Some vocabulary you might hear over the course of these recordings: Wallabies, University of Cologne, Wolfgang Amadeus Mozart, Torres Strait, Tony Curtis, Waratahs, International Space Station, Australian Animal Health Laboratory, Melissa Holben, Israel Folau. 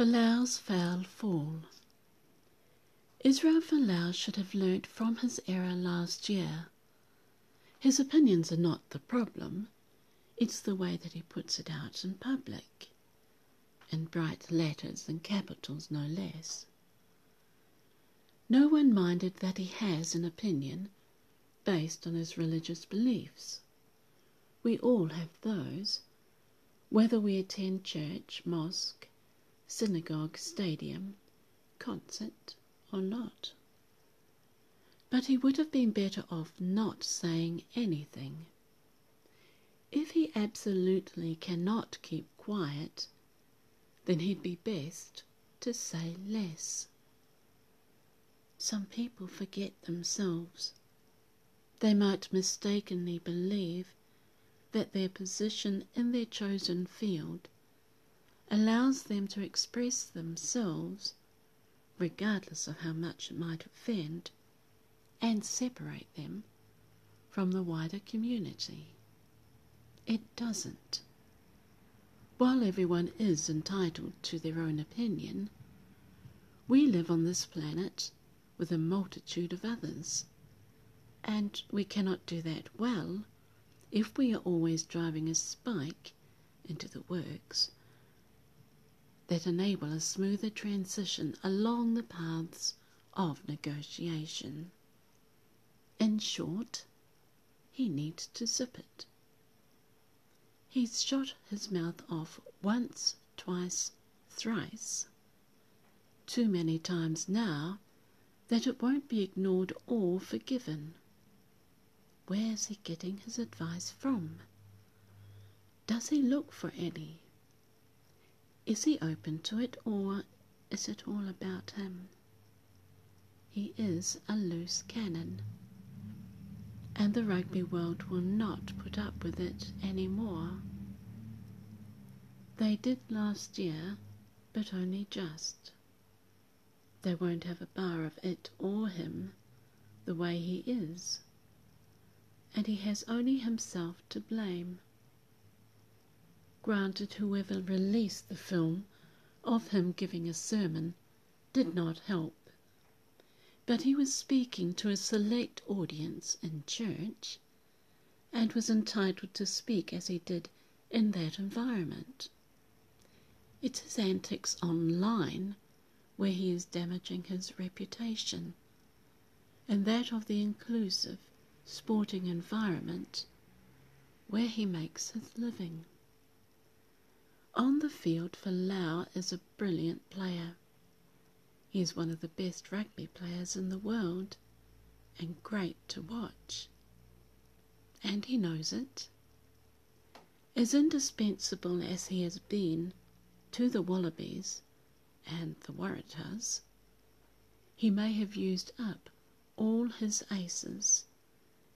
Folau's foul fall. Israel Folau should have learnt from his error last year. His opinions are not the problem, it's the way that he puts it out in public, in bright letters and capitals no less. No one minded that he has an opinion based on his religious beliefs. We all have those, whether we attend church, mosque, synagogue, stadium, concert, or not. But he would have been better off not saying anything. If he absolutely cannot keep quiet, then he'd be best to say less. Some people forget themselves. They might mistakenly believe that their position in their chosen field allows them to express themselves, regardless of how much it might offend, and separate them from the wider community. It doesn't. While everyone is entitled to their own opinion, we live on this planet with a multitude of others, and we cannot do that well if we are always driving a spike into the works that enable a smoother transition along the paths of negotiation. In short, he needs to zip it. He's shot his mouth off once, twice, thrice. Too many times now that it won't be ignored or forgiven. Where's he getting his advice from? Does he look for any? Is he open to it, or is it all about him? He is a loose cannon. And the rugby world will not put up with it anymore. They did last year, but only just. They won't have a bar of it or him the way he is. And he has only himself to blame. Granted, whoever released the film of him giving a sermon did not help. But he was speaking to a select audience in church and was entitled to speak as he did in that environment. It's his antics online where he is damaging his reputation and that of the inclusive sporting environment where he makes his living. On the field, Folau is a brilliant player. He is one of the best rugby players in the world, and great to watch. And he knows it. As indispensable as he has been to the Wallabies and the Waratahs, he may have used up all his aces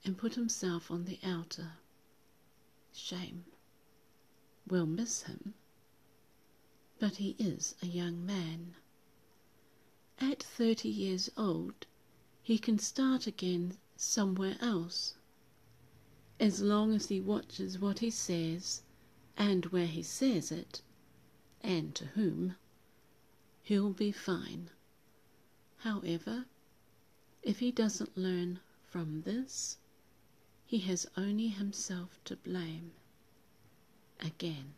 and put himself on the outer. Shame. We'll miss him. But he is a young man. At 30 years old, he can start again somewhere else, as long as he watches what he says and where he says it, and to whom. He'll be fine. However, if he doesn't learn from this, he has only himself to blame. Again.